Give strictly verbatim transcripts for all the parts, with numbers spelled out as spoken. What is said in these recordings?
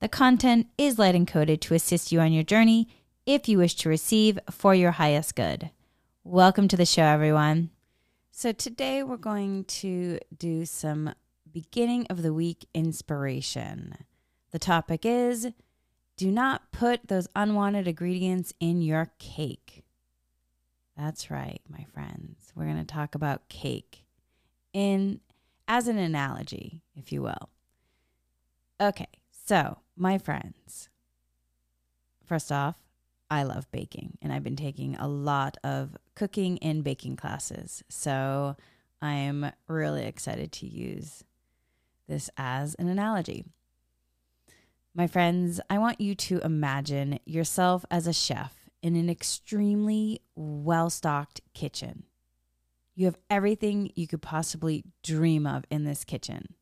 The content is light encoded to assist you on your journey if you wish to receive for your highest good. Welcome to the show, everyone. So today we're going to do some beginning of the week inspiration. The topic is, do not put those unwanted ingredients in your cake. That's right, my friends. We're going to talk about cake in as an analogy, if you will. Okay, so my friends, first off, I love baking, and I've been taking a lot of cooking and baking classes. So I'm really excited to use this as an analogy. My friends, I want you to imagine yourself as a chef in an extremely well-stocked kitchen. You have everything you could possibly dream of in this kitchen.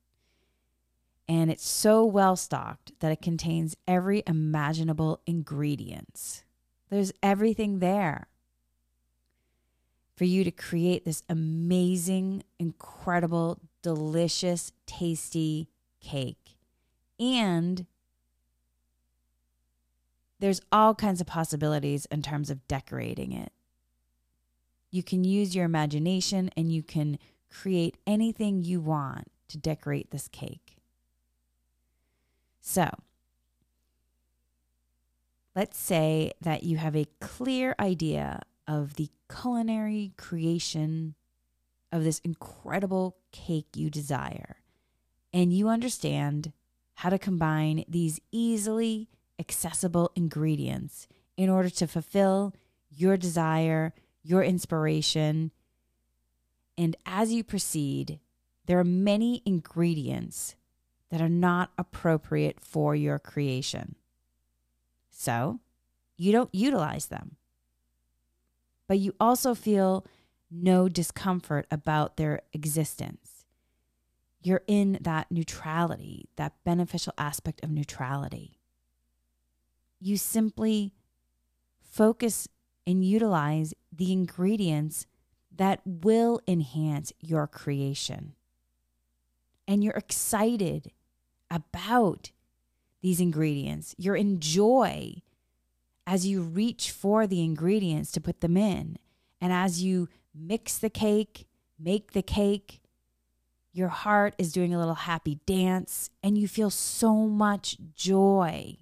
And it's so well-stocked that it contains every imaginable ingredient. There's everything there for you to create this amazing, incredible, delicious, tasty cake. And there's all kinds of possibilities in terms of decorating it. You can use your imagination and you can create anything you want to decorate this cake. So, let's say that you have a clear idea of the culinary creation of this incredible cake you desire, and you understand how to combine these easily accessible ingredients in order to fulfill your desire, your inspiration. And as you proceed, there are many ingredients that are not appropriate for your creation. So you don't utilize them, but you also feel no discomfort about their existence. You're in that neutrality, that beneficial aspect of neutrality. You simply focus and utilize the ingredients that will enhance your creation. And you're excited about these ingredients. You're in joy as you reach for the ingredients to put them in. And as you mix the cake, make the cake, your heart is doing a little happy dance, and you feel so much joy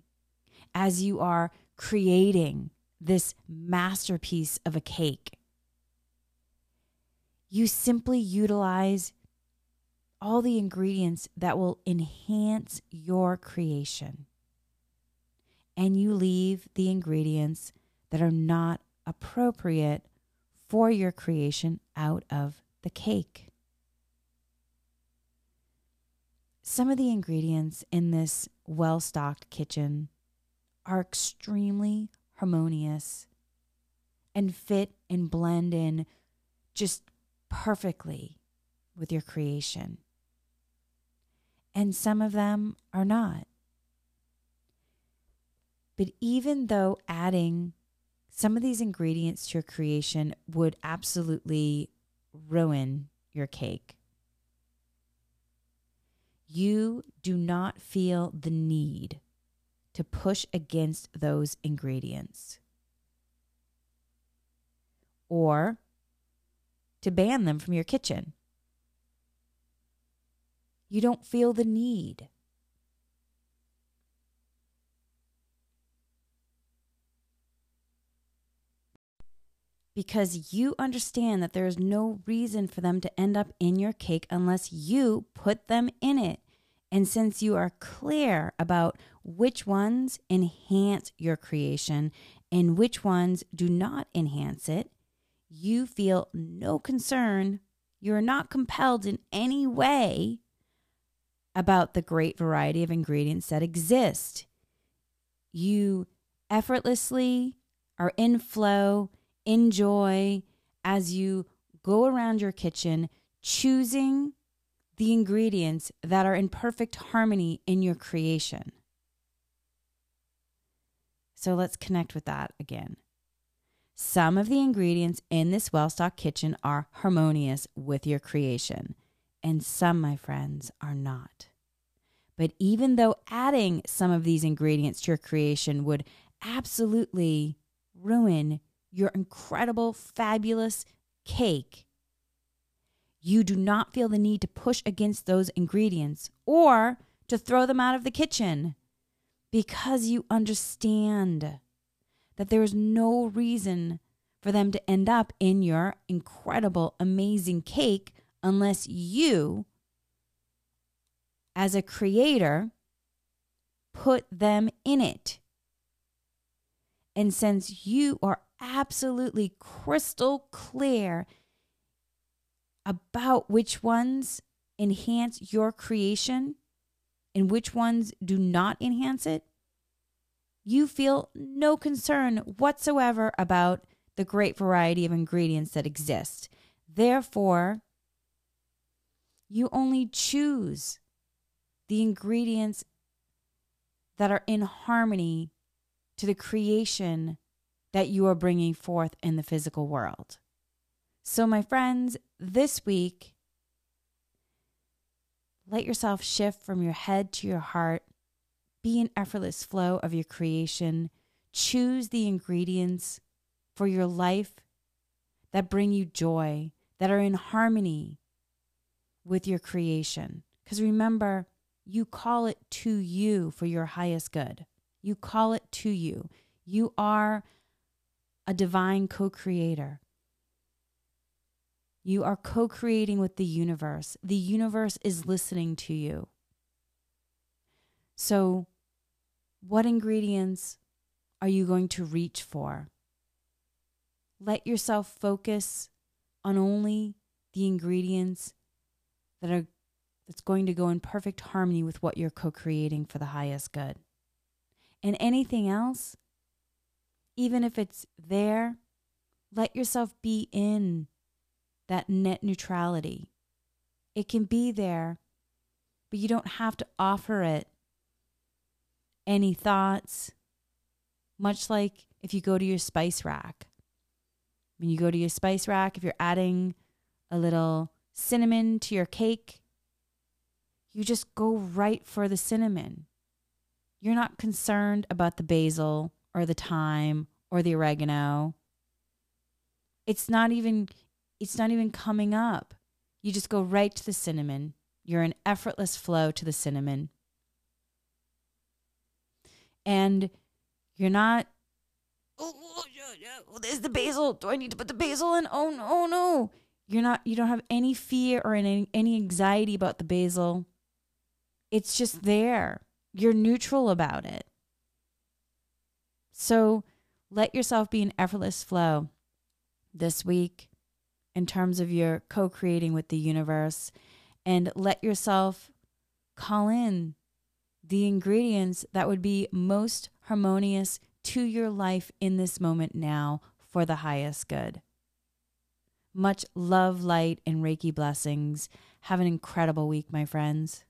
as you are creating this masterpiece of a cake. You simply utilize all the ingredients that will enhance your creation, and you leave the ingredients that are not appropriate for your creation out of the cake. Some of the ingredients in this well-stocked kitchen are extremely harmonious and fit and blend in just perfectly with your creation. And some of them are not. But even though adding some of these ingredients to your creation would absolutely ruin your cake, you do not feel the need to push against those ingredients or to ban them from your kitchen. You don't feel the need. Because you understand that there is no reason for them to end up in your cake unless you put them in it. And since you are clear about which ones enhance your creation and which ones do not enhance it, you feel no concern. You're not compelled in any way about the great variety of ingredients that exist. you effortlessly are in flow, in joy, as you go around your kitchen, choosing the ingredients that are in perfect harmony in your creation. So let's connect with that again. Some of the ingredients in this well-stocked kitchen are harmonious with your creation, and some, my friends, are not. But even though adding some of these ingredients to your creation would absolutely ruin your incredible, fabulous cake, you do not feel the need to push against those ingredients or to throw them out of the kitchen, because you understand that there is no reason for them to end up in your incredible, amazing cake unless you, as a creator, put them in it. And since you are absolutely crystal clear about which ones enhance your creation and which ones do not enhance it, you feel no concern whatsoever about the great variety of ingredients that exist. Therefore, you only choose the ingredients that are in harmony to the creation that you are bringing forth in the physical world. So, my friends, this week, let yourself shift from your head to your heart. Be an effortless flow of your creation. Choose the ingredients for your life that bring you joy, that are in harmony with your creation. Because remember, you call it to you for your highest good. You call it to you. You are a divine co-creator. You are co-creating with the universe. The universe is listening to you. So, what ingredients are you going to reach for? Let yourself focus on only the ingredients that are that's going to go in perfect harmony with what you're co-creating for the highest good. And anything else, even if it's there, let yourself be in that net neutrality. It can be there, but you don't have to offer it any thoughts, much like if you go to your spice rack. When you go to your spice rack, if you're adding a little cinnamon to your cake, you just go right for the cinnamon. You're not concerned about the basil or the thyme or the oregano. It's not even, it's not even coming up. You just go right to the cinnamon. You're an effortless flow to the cinnamon. And you're not, oh, oh, oh, there's the basil. Do I need to put the basil in? Oh, no, oh, no. You're not, you don't have any fear or any, any anxiety about the basil. It's just there. You're neutral about it. So let yourself be an effortless flow this week in terms of your co-creating with the universe, and let yourself call in the ingredients that would be most harmonious to your life in this moment now for the highest good. Much love, light, and Reiki blessings. Have an incredible week, my friends.